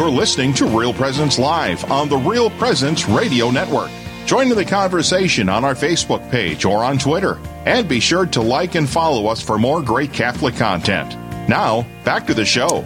You're listening to Real Presence Live on the Real Presence Radio Network. Join in the conversation on our Facebook page or on Twitter. And be sure to like and follow us for more great Catholic content. Now, back to the show.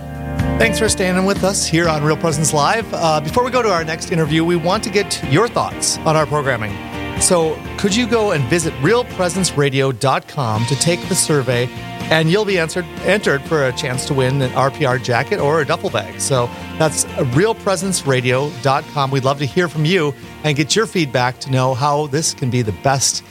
Thanks for standing with us here on Real Presence Live. Before we go to our next interview, we want to get your thoughts on our programming. So could you go and visit realpresenceradio.com to take the survey, and you'll be entered for a chance to win an RPR jacket or a duffel bag. So that's realpresenceradio.com. We'd love to hear from you and get your feedback to know how this can be the best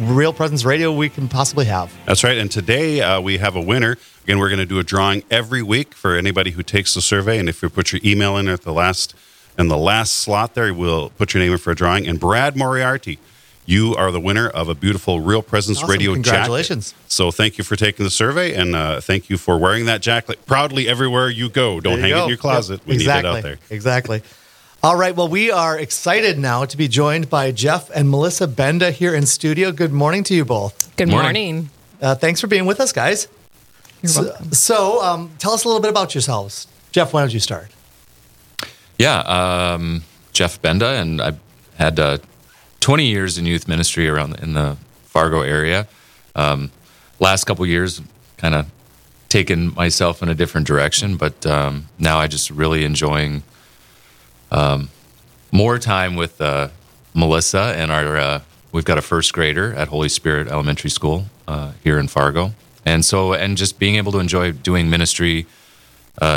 Real Presence Radio we can possibly have. That's right. And today we have a winner. Again, we're going to do a drawing every week for anybody who takes the survey. And if you put your email in at the last slot there, we'll put your name in for a drawing. And Brad Moriarty, you are the winner of a beautiful Real Presence awesome. Radio Congratulations. Jacket. Congratulations. So thank you for taking the survey, and thank you for wearing that jacket proudly everywhere you go. Don't hang it in your closet. Yep. We need it out there. Exactly. All right. Well, we are excited now to be joined by Jeff and Melissa Benda here in studio. Good morning to you both. Good morning. Thanks for being with us, guys. You're welcome. So tell us a little bit about yourselves. Jeff, why don't you start? Yeah. Jeff Benda, and I had 20 years in youth ministry in the Fargo area. Last couple years, kind of taken myself in a different direction, but now I just really enjoying more time with Melissa and our. We've got a first grader at Holy Spirit Elementary School here in Fargo, and just being able to enjoy doing ministry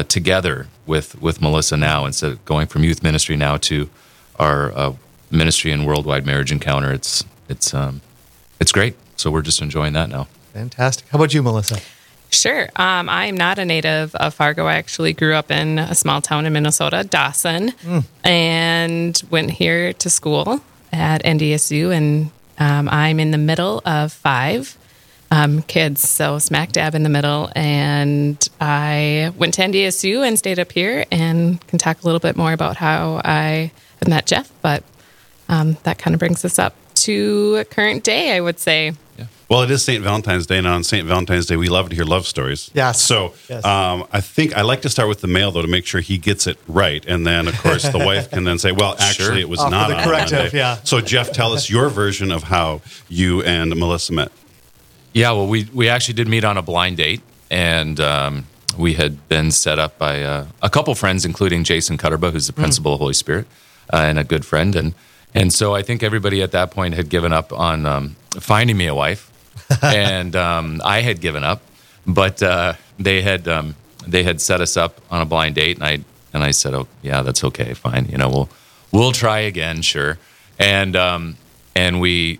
together with Melissa now, instead of going from youth ministry now to our. Ministry and Worldwide Marriage Encounter. It's great. So we're just enjoying that now. Fantastic. How about you, Melissa? Sure. I'm not a native of Fargo. I actually grew up in a small town in Minnesota, Dawson, and went here to school at NDSU. And I'm in the middle of five kids, so smack dab in the middle. And I went to NDSU and stayed up here, and can talk a little bit more about how I met Jeff, but that kind of brings us up to current day, I would say. Yeah. Well, it is St. Valentine's Day, and on St. Valentine's Day, we love to hear love stories. Yes. So yes. I think I like to start with the male, though, to make sure he gets it right. And then, of course, the wife can then say, well, actually, It was not on Monday. Yeah. So, Jeff, tell us your version of how you and Melissa met. Yeah, well, we actually did meet on a blind date, and we had been set up by a couple friends, including Jason Cutterba, who's the principal of Holy Spirit, and a good friend, And so I think everybody at that point had given up on finding me a wife, and I had given up. But they had set us up on a blind date, and I said, "Oh yeah, that's okay, fine. You know, we'll try again, sure." And we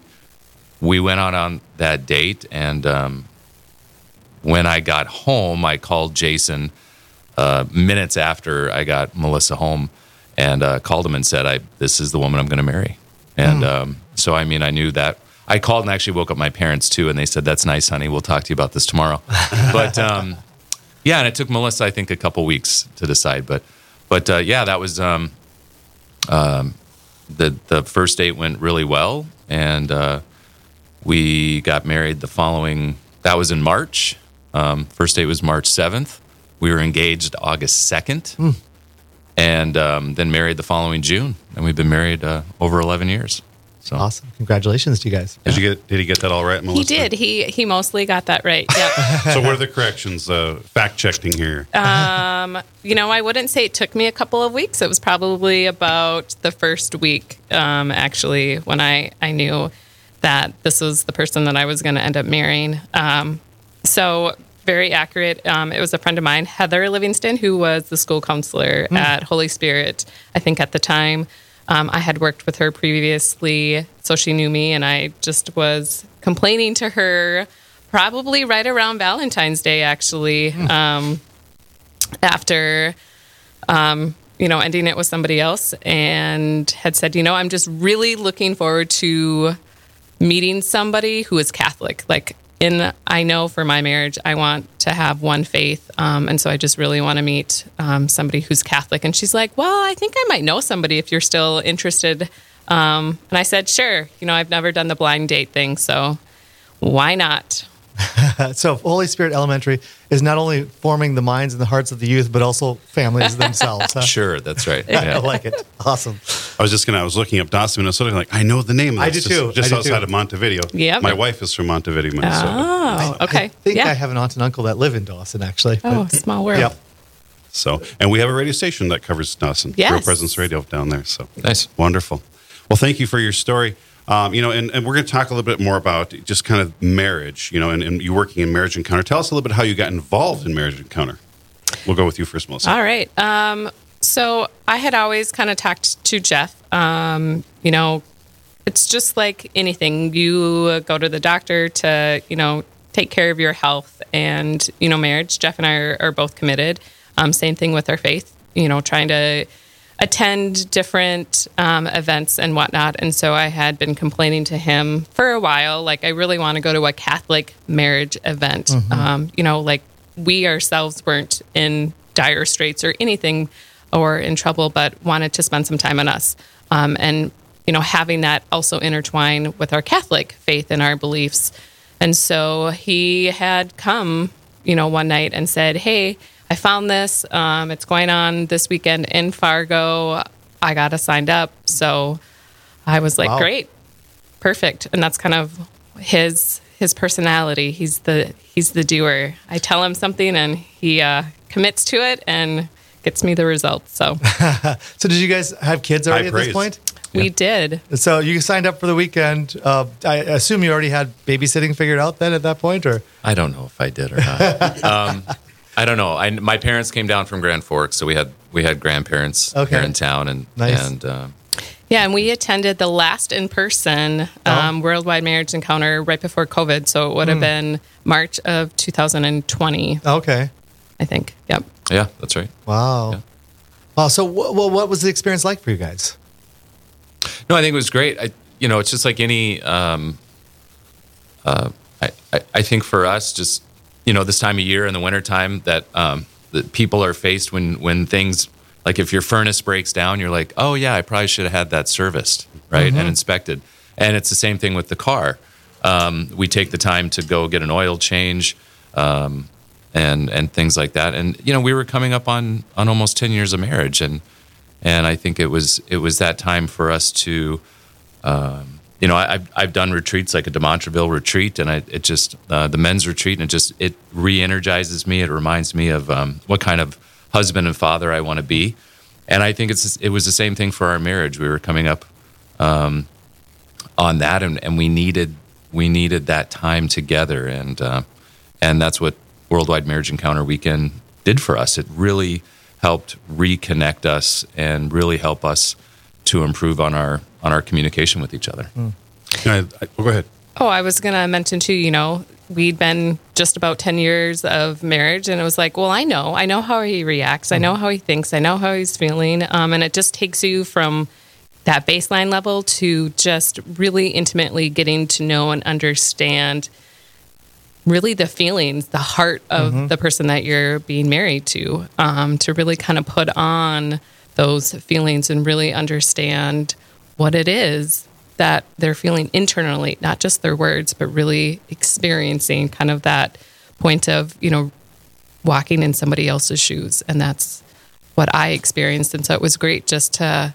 went out on that date, and when I got home, I called Jason minutes after I got Melissa home. And called him and said, "This is the woman I'm going to marry." And so, I mean, I knew that. I called and actually woke up my parents, too, and they said, "That's nice, honey. We'll talk to you about this tomorrow." But, yeah, and it took Melissa, I think, a couple weeks to decide. But yeah, that was the first date went really well, and we got married the following. That was in March. First date was March 7th. We were engaged August 2nd. And then married the following June, and we've been married over 11 years. So awesome! Congratulations to you guys. Yeah. Did he get that all right, Melissa? He did. He mostly got that right. Yep. So what are the corrections? Fact checking here. You know, I wouldn't say it took me a couple of weeks. It was probably about the first week, actually, when I knew that this was the person that I was going to end up marrying. So. Very accurate. It was a friend of mine, Heather Livingston, who was the school counselor at Holy Spirit, I think at the time. I had worked with her previously, so she knew me, and I just was complaining to her probably right around Valentine's Day, actually, after, you know, ending it with somebody else, and had said, you know, I'm just really looking forward to meeting somebody who is Catholic, like, and I know for my marriage, I want to have one faith. And so I just really want to meet somebody who's Catholic. And she's like, well, I think I might know somebody if you're still interested. And I said, sure. You know, I've never done the blind date thing, so why not? So Holy Spirit Elementary is not only forming the minds and the hearts of the youth, but also families themselves. Huh? Sure, that's right. Yeah. I like it. Awesome. I was looking up Dawson, Minnesota. Like, I know the name of this. I do too. Just outside of Montevideo. Yep. My wife is from Montevideo, Minnesota. Oh, okay. I think I have an aunt and uncle that live in Dawson, actually. Oh, small world. Yep. So, and we have a radio station that covers Dawson. Yes. Real Presence Radio down there. So nice. Wonderful. Well, thank you for your story. And we're going to talk a little bit more about just kind of marriage, and you working in Marriage Encounter. Tell us a little bit how you got involved in Marriage Encounter. We'll go with you first, Melissa. All right. So I had always kind of talked to Jeff. It's just like anything. You go to the doctor to, take care of your health and, marriage. Jeff and I are both committed. Same thing with our faith, trying to attend different events and whatnot. And so I had been complaining to him for a while, like, I really want to go to a Catholic marriage event. Mm-hmm. We ourselves weren't in dire straits or anything or in trouble, but wanted to spend some time on us. And having that also intertwine with our Catholic faith and our beliefs. And so he had come, one night and said, "Hey, I found this. It's going on this weekend in Fargo. I got signed up." So I was like, wow. Great, perfect. And that's kind of his personality. He's the doer. I tell him something and he commits to it and gets me the results. So, so did you guys have kids already at this point? Yeah. We did. So you signed up for the weekend. I assume you already had babysitting figured out then at that point, or? I don't know if I did or not. I don't know. My parents came down from Grand Forks, so we had grandparents here in town, and nice. And and we attended the last in-person Worldwide Marriage Encounter right before COVID, so it would have been March of 2020. Okay, I think. Yep. Yeah, that's right. Wow. Yeah. Wow. So, what was the experience like for you guys? No, I think it was great. It's just like any. I think for us, just. This time of year in the wintertime that people are faced when things, like if your furnace breaks down, you're like, oh yeah, I probably should have had that serviced, right? Mm-hmm. And inspected. And it's the same thing with the car. We take the time to go get an oil change and things like that. And, we were coming up on almost 10 years of marriage. And I think it was that time for us to, I've done retreats like a De Montreville retreat, and the men's retreat, and it re-energizes me. It reminds me of what kind of husband and father I want to be, and I think it was the same thing for our marriage. We were coming up on that, and we needed that time together, and that's what Worldwide Marriage Encounter Weekend did for us. It really helped reconnect us and really help us to improve on our communication with each other. Mm. Go ahead. Oh, I was going to mention too, we'd been just about 10 years of marriage, and it was like, well, I know how he reacts. Mm. I know how he thinks. I know how he's feeling. And it just takes you from that baseline level to just really intimately getting to know and understand really the feelings, the heart of the person that you're being married to really kind of put on those feelings and really understand what it is that they're feeling internally, not just their words, but really experiencing kind of that point of, walking in somebody else's shoes. And that's what I experienced. And so it was great just to,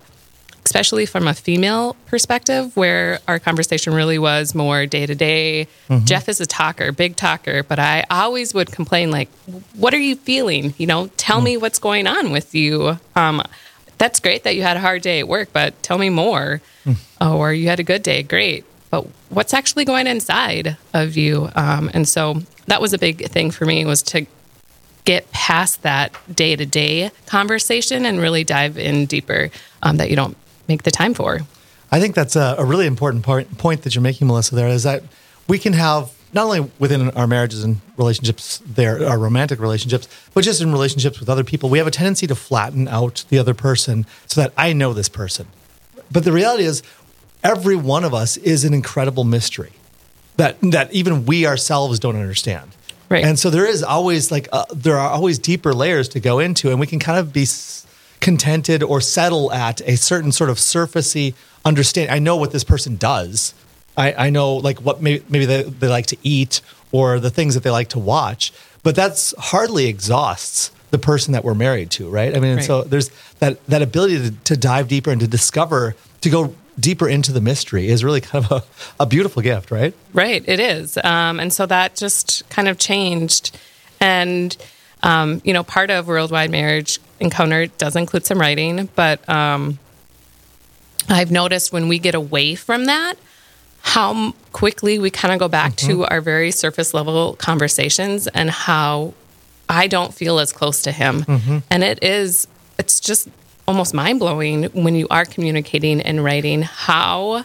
especially from a female perspective, where our conversation really was more day to day. Jeff is a talker, big talker, but I always would complain, like, what are you feeling? Tell me what's going on with you. That's great that you had a hard day at work, but tell me more. Or you had a good day. Great. But what's actually going inside of you? And so that was a big thing for me, was to get past that day-to-day conversation and really dive in deeper that you don't make the time for. I think that's a really important point that you're making, Melissa, there, is that we can have, not only within our marriages and relationships, our romantic relationships, but just in relationships with other people, we have a tendency to flatten out the other person so that I know this person. But the reality is, every one of us is an incredible mystery that even we ourselves don't understand. Right. And so there is always there are always deeper layers to go into, and we can kind of be contented or settle at a certain sort of surfacey understanding. I know what this person does. I know, like, what maybe they like to eat, or the things that they like to watch, but that's hardly exhausts the person that we're married to, right? I mean, and so there's that ability to dive deeper and to discover, to go deeper into the mystery is really kind of a beautiful gift, right? Right, it is. And so that just kind of changed. And, you know, part of Worldwide Marriage Encounter does include some writing, but I've noticed when we get away from that, how quickly we kind of go back to our very surface level conversations and how I don't feel as close to him. And it's just almost mind-blowing when you are communicating and writing how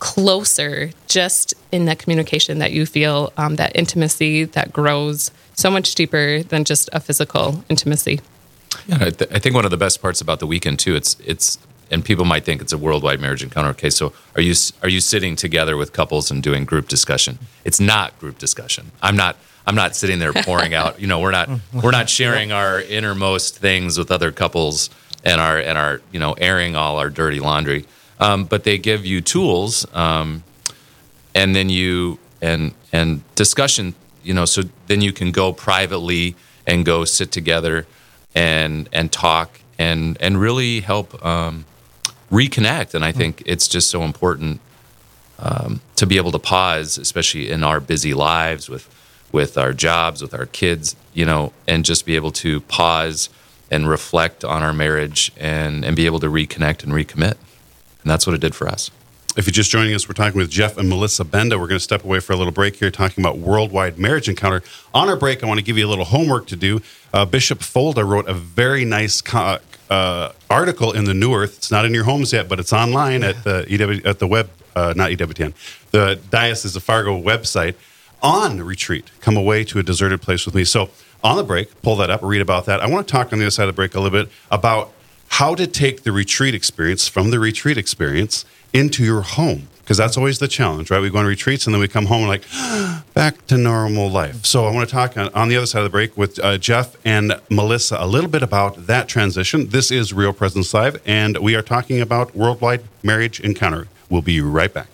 closer just in that communication that you feel, that intimacy that grows so much deeper than just a physical intimacy. Yeah, I think one of the best parts about the weekend too, it's and people might think it's a worldwide marriage encounter. Okay, so are you sitting together with couples and doing group discussion? It's not group discussion. I'm not sitting there pouring out. You know, we're not sharing our innermost things with other couples and our you know, airing all our dirty laundry. But they give you tools, and then you and discussion. You know, so then you can go privately and go sit together and talk and really help reconnect. And I think it's just so important to be able to pause, especially in our busy lives with our jobs, with our kids, you know, and just be able to pause and reflect on our marriage and be able to reconnect and recommit. And that's what it did for us. If you're just joining us, we're talking with Jeff and Melissa Benda. We're going to step away for a little break here, talking about Worldwide Marriage Encounter. On our break, I want to give you a little homework to do. Bishop Folda wrote a very nice article in the New Earth. It's not in your homes yet, but it's online at the web, not EWTN, the Diocese of Fargo website, on retreat. Come away to a deserted place with me. So on the break, pull that up, read about that. I want to talk on the other side of the break a little bit about how to take the retreat experience from the retreat experience into your home, because that's always the challenge, right? We go on retreats and then we come home and like, back to normal life. So I want to talk on the other side of the break with Jeff and Melissa a little bit about that transition. This is Real Presence Live, and we are talking about Worldwide Marriage Encounter. We'll be right back.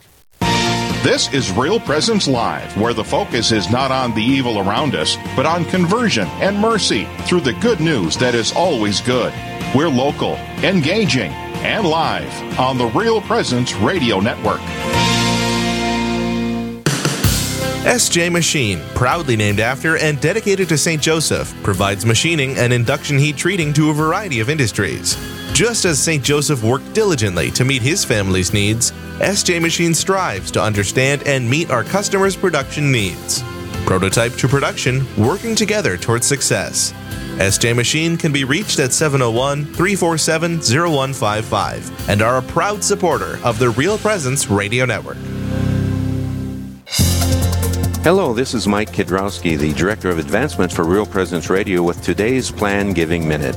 This is Real Presence Live, where the focus is not on the evil around us, but on conversion and mercy through the good news that is always good. We're local, engaging, and live on the Real Presence Radio Network. SJ Machine, proudly named after and dedicated to St. Joseph, provides machining and induction heat treating to a variety of industries. Just as St. Joseph worked diligently to meet his family's needs, SJ Machine strives to understand and meet our customers' production needs. Prototype to production, working together towards success. SJ Machine can be reached at 701-347-0155 and are a proud supporter of the Real Presence Radio Network. Hello, this is Mike Kidrowski, the Director of Advancement for Real Presence Radio with today's Plan Giving Minute.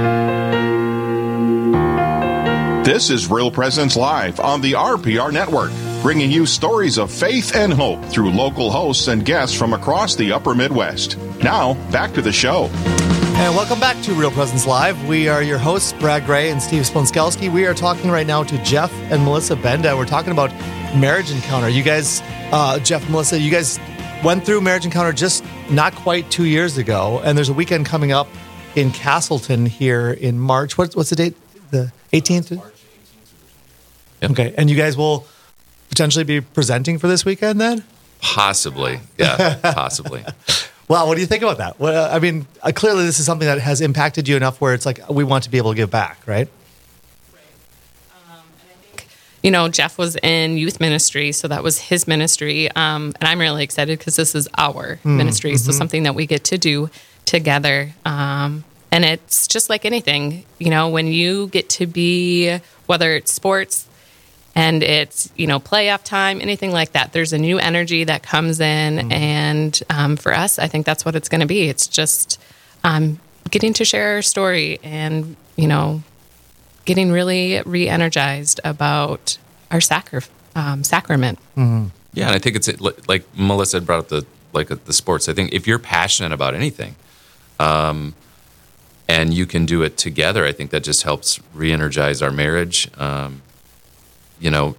This is Real Presence Live on the RPR Network, bringing you stories of faith and hope through local hosts and guests from across the Upper Midwest. Now, back to the show. And welcome back to Real Presence Live. We are your hosts, Brad Gray and Steve Splonskelski. We are talking right now to Jeff and Melissa Benda. We're talking about Marriage Encounter. You guys, Jeff and Melissa, you guys went through Marriage Encounter just not quite 2 years ago, and there's a weekend coming up in Castleton here in March. What's the date? The 18th? March 18th. Yep. Okay, and you guys will potentially be presenting for this weekend then? Possibly, yeah, possibly. Wow, what do you think about that? Well, I mean, clearly this is something that has impacted you enough where it's like, we want to be able to give back, right? Right. And I think, you know, Jeff was in youth ministry, so that was his ministry. And I'm really excited because this is our ministry, so something that we get to do together. And it's just like anything, you know, when you get to be, whether it's sports and it's, you know, playoff time, anything like that, there's a new energy that comes in. And for us, I think that's what it's going to be. It's just getting to share our story and, you know, getting really re-energized about our sacrament. Mm-hmm. Yeah, and I think it's, like Melissa brought up the sports. I think if you're passionate about anything and you can do it together, I think that just helps re-energize our marriage. You know,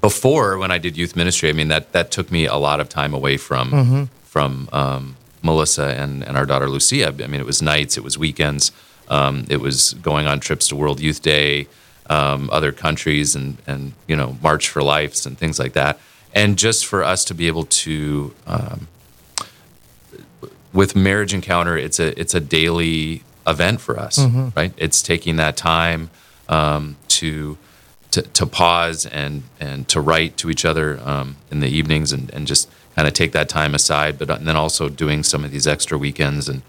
before when I did youth ministry, I mean, that took me a lot of time away from Melissa and our daughter, Lucia. I mean, it was nights, it was weekends, it was going on trips to World Youth Day, other countries and, you know, March for Lives and things like that. And just for us to be able to, with Marriage Encounter, it's a daily event for us, right? It's taking that time, to pause and to write to each other in the evenings and just kind of take that time aside, but then also doing some of these extra weekends and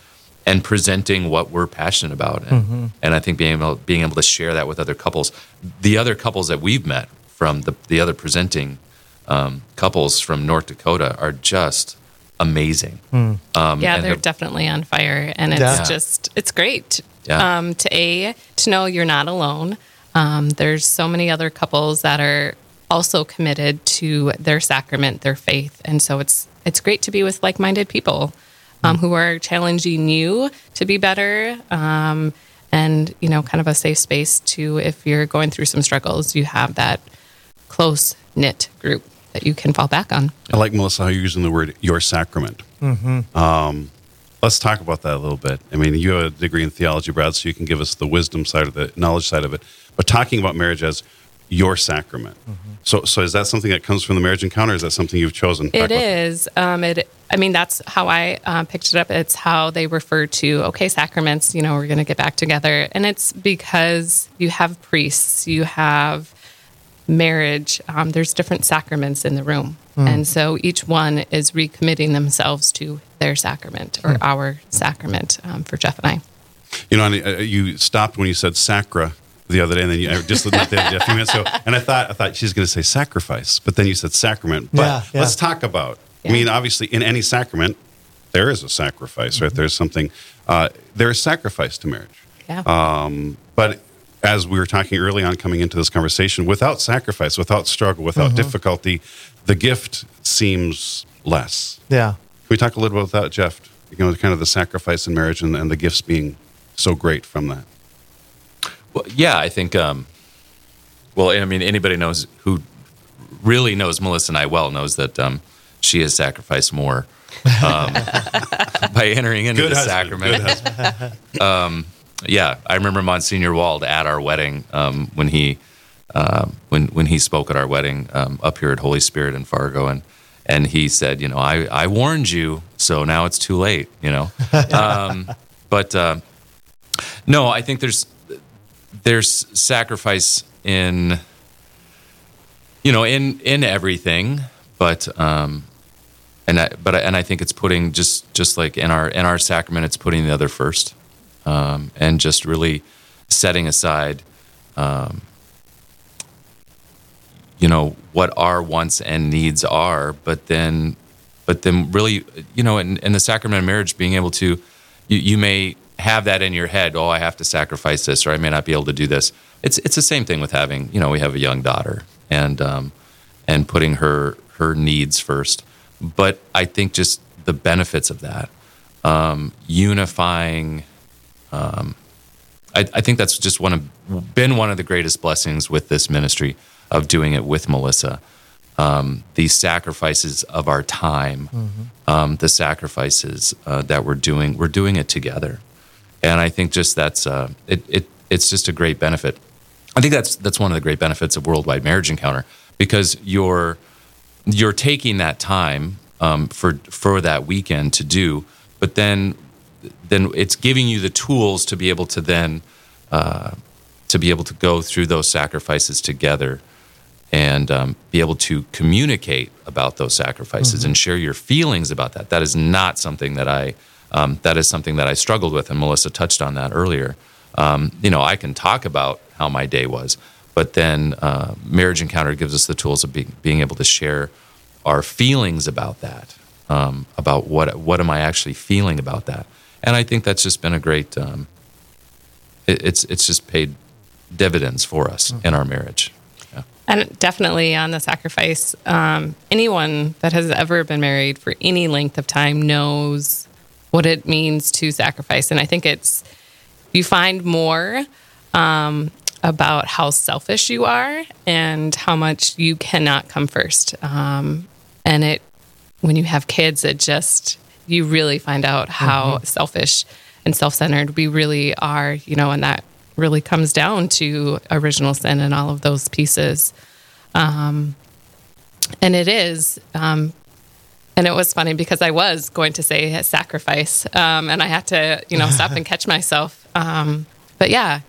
presenting what we're passionate about, and I think being able to share that with other couples. The other couples that we've met from the other presenting couples from North Dakota are just amazing. Yeah, they're definitely on fire, and it's just it's great. Yeah. To know you're not alone. There's so many other couples that are also committed to their sacrament, their faith. And so it's great to be with like-minded people who are challenging you to be better and, you know, kind of a safe space to, if you're going through some struggles, you have that close-knit group that you can fall back on. I like, Melissa, how you're using the word your sacrament. Let's talk about that a little bit. I mean, you have a degree in theology, Brad, so you can give us the wisdom side of the knowledge side of it. But talking about marriage as your sacrament. So is that something that comes from the Marriage Encounter? Or is that something you've chosen? It is. I mean, that's how I picked it up. It's how they refer to, okay, sacraments, you know, we're going to get back together. And it's because you have priests, you have marriage, there's different sacraments in the room. And so each one is recommitting themselves to their sacrament or our sacrament for Jeff and I. You know, and you stopped when you said sacra the other day, and then you just looked at that a few minutes ago, and I thought she's going to say sacrifice, but then you said sacrament. But let's talk about. I mean, obviously, in any sacrament, there is a sacrifice, right? There's something. There is sacrifice to marriage. Yeah. But as we were talking early on, coming into this conversation, without sacrifice, without struggle, without difficulty, the gift seems less. Yeah. Can we talk a little bit about that, Jeff? You know, kind of the sacrifice in marriage and the gifts being so great from that. Well, yeah, I think, I mean, anybody knows who really knows Melissa and I well knows that she has sacrificed more by entering into the sacrament. Yeah, I remember Monsignor Wald at our wedding when he spoke at our wedding up here at Holy Spirit in Fargo, and he said, you know, I warned you, so now it's too late, you know. No, I think there's sacrifice in, you know, in everything, but I think it's putting just like in our sacrament, it's putting the other first, and just really setting aside. You know, what our wants and needs are, but then really, you know, in the sacrament of marriage, being able to, you may have that in your head, oh, I have to sacrifice this, or I may not be able to do this. It's the same thing with having, you know, we have a young daughter and putting her needs first. But I think just the benefits of that, unifying. I think that's just been one of the greatest blessings with this ministry of doing it with Melissa. The sacrifices of our time, mm-hmm. The sacrifices that we're doing it together. And I think just that's, it's just a great benefit. I think that's one of the great benefits of Worldwide Marriage Encounter, because you're taking that time for that weekend to do, but then it's giving you the tools to be able to then, to be able to go through those sacrifices together and be able to communicate about those sacrifices, mm-hmm. and share your feelings about that. That is not something that I struggled with, and Melissa touched on that earlier. I can talk about how my day was, but then Marriage Encounter gives us the tools of being able to share our feelings about that, about what am I actually feeling about that. And I think that's just been a great, it's just paid dividends for us, mm-hmm. in our marriage. And definitely on the sacrifice, anyone that has ever been married for any length of time knows what it means to sacrifice. And I think you find more about how selfish you are and how much you cannot come first. And when you have kids, you really find out how mm-hmm. selfish and self-centered we really are, and that really comes down to original sin and all of those pieces. And it is, and it was funny because I was going to say sacrifice, and I had to, stop and catch myself. But yeah,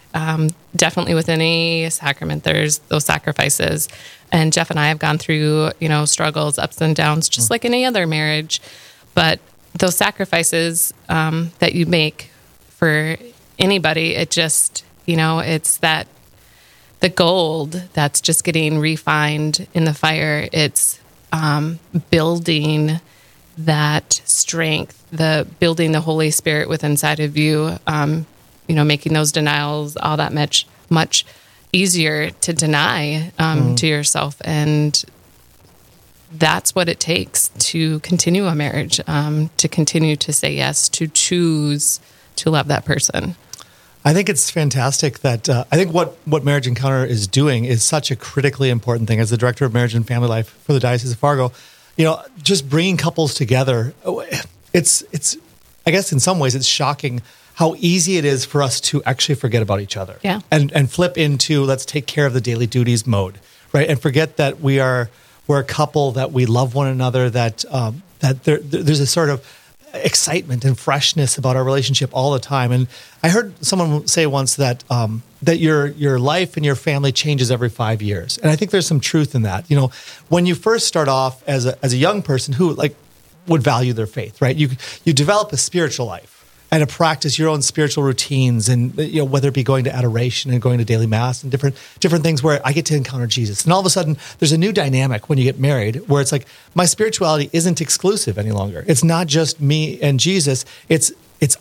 definitely with any sacrament, there's those sacrifices. And Jeff and I have gone through, struggles, ups and downs, just mm-hmm. like any other marriage. But those sacrifices that you make for anybody, it just... it's that the gold that's just getting refined in the fire. It's building that strength, building the Holy Spirit within inside of you, making those denials all that much easier to deny to yourself. And that's what it takes to continue a marriage, to continue to say yes, to choose to love that person. I think it's fantastic that I think what Marriage Encounter is doing is such a critically important thing. As the director of marriage and family life for the Diocese of Fargo, just bringing couples together, it's I guess in some ways it's shocking how easy it is for us to actually forget about each other, and flip into let's take care of the daily duties mode, right, and forget that we're a couple, that we love one another, that that there's a sort of excitement and freshness about our relationship all the time. And I heard someone say once that that your life and your family changes every 5 years, and I think there's some truth in that. When you first start off as a young person who would value their faith, right? You develop a spiritual life and to practice your own spiritual routines, and whether it be going to adoration and going to daily mass and different things where I get to encounter Jesus. And all of a sudden, there's a new dynamic when you get married where it's like my spirituality isn't exclusive any longer. It's not just me and Jesus. It's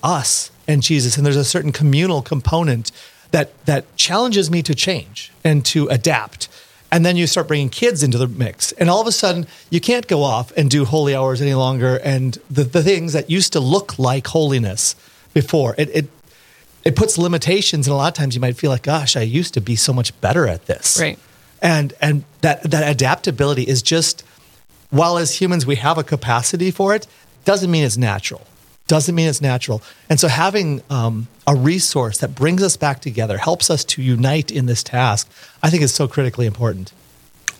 us and Jesus. And there's a certain communal component that challenges me to change and to adapt. And then you start bringing kids into the mix. And all of a sudden, you can't go off and do holy hours any longer. And the things that used to look like holiness before, it puts limitations. And a lot of times you might feel like, gosh, I used to be so much better at this. Right. And that adaptability is just, while as humans we have a capacity for it, doesn't mean it's natural. And so having a resource that brings us back together, helps us to unite in this task, I think is so critically important.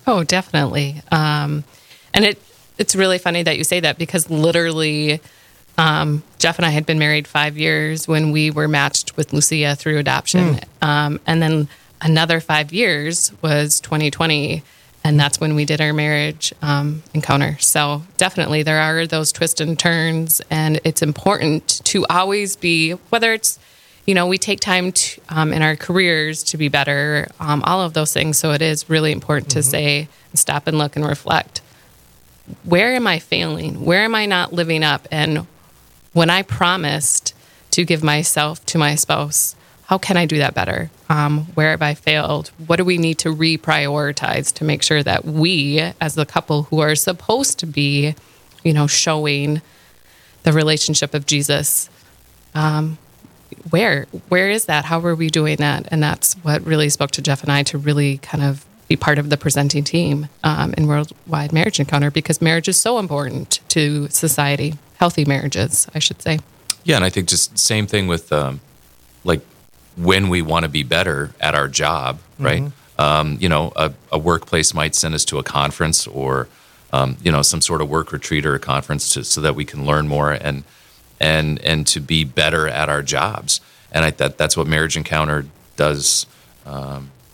Oh, definitely. And it's really funny that you say that, because literally Jeff and I had been married 5 years when we were matched with Lucia through adoption. And then another 5 years was 2020. And that's when we did our marriage encounter. So definitely there are those twists and turns, and it's important to always be, whether it's, we take time to, in our careers to be better, all of those things. So it is really important to stop and look and reflect. Where am I failing? Where am I not living up? And when I promised to give myself to my spouse, how can I do that better? Where have I failed? What do we need to reprioritize to make sure that we, as the couple who are supposed to be, showing the relationship of Jesus. Where is that? How are we doing that? And that's what really spoke to Jeff and I to really kind of be part of the presenting team in Worldwide Marriage Encounter, because marriage is so important to society, healthy marriages, I should say. Yeah, and I think just same thing with like when we want to be better at our job, right? Mm-hmm. A workplace might send us to a conference or some sort of work retreat or a conference so that we can learn more and to be better at our jobs. And that's what Marriage Encounter does.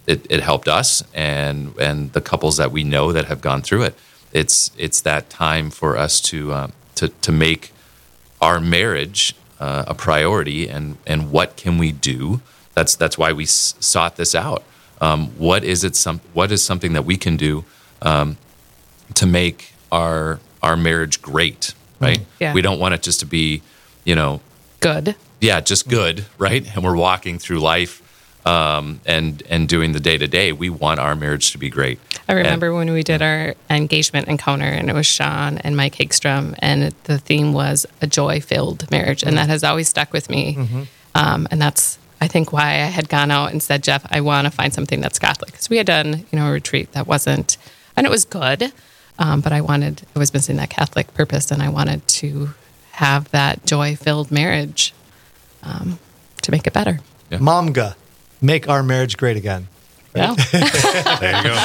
It helped us and the couples that we know that have gone through it. It's that time for us to make our marriage a priority and what can we do? That's why we sought this out. What is something that we can do to make our marriage great? Right? Yeah. We don't want it just to be, good. Yeah, just good, right? And we're walking through life and doing the day-to-day. We want our marriage to be great. I remember when we did our engagement encounter, and it was Sean and Mike Higstrom, and the theme was a joy-filled marriage, and that has always stuck with me. Mm-hmm. And that's, I think, why I had gone out and said, Jeff, I want to find something that's Catholic. Because we had done, a retreat that wasn't, and it was good, but I was missing that Catholic purpose, and I wanted to have that joy-filled marriage to make it better. Yeah. MAMGA, make our marriage great again. Right? Yeah. There you go.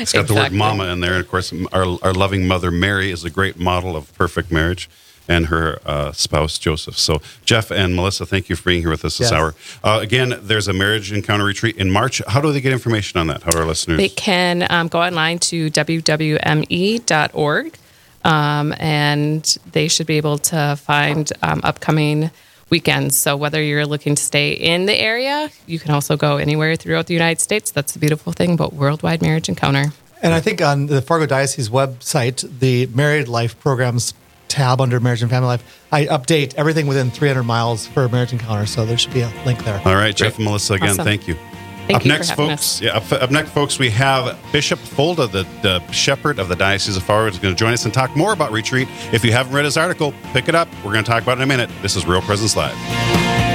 It's got the word mama in there. And of course, our loving mother, Mary, is a great model of perfect marriage, and her spouse, Joseph. So, Jeff and Melissa, thank you for being here with us this hour. Again, there's a Marriage Encounter retreat in March. How do they get information on that? How do our listeners? They can go online to wwme.org, and they should be able to find upcoming weekends. So whether you're looking to stay in the area, you can also go anywhere throughout the United States. That's the beautiful thing about Worldwide Marriage Encounter. And I think on the Fargo Diocese website, the Married Life Programs tab under Marriage and Family Life, I update everything within 300 miles for Marriage Encounter, so there should be a link there. All right, Jeff and Melissa, again, thank you. Up next, folks, we have Bishop Folda, the shepherd of the Diocese of Fargo, is going to join us and talk more about retreat. If you haven't read his article, pick it up. We're going to talk about it in a minute. This is Real Presence Live.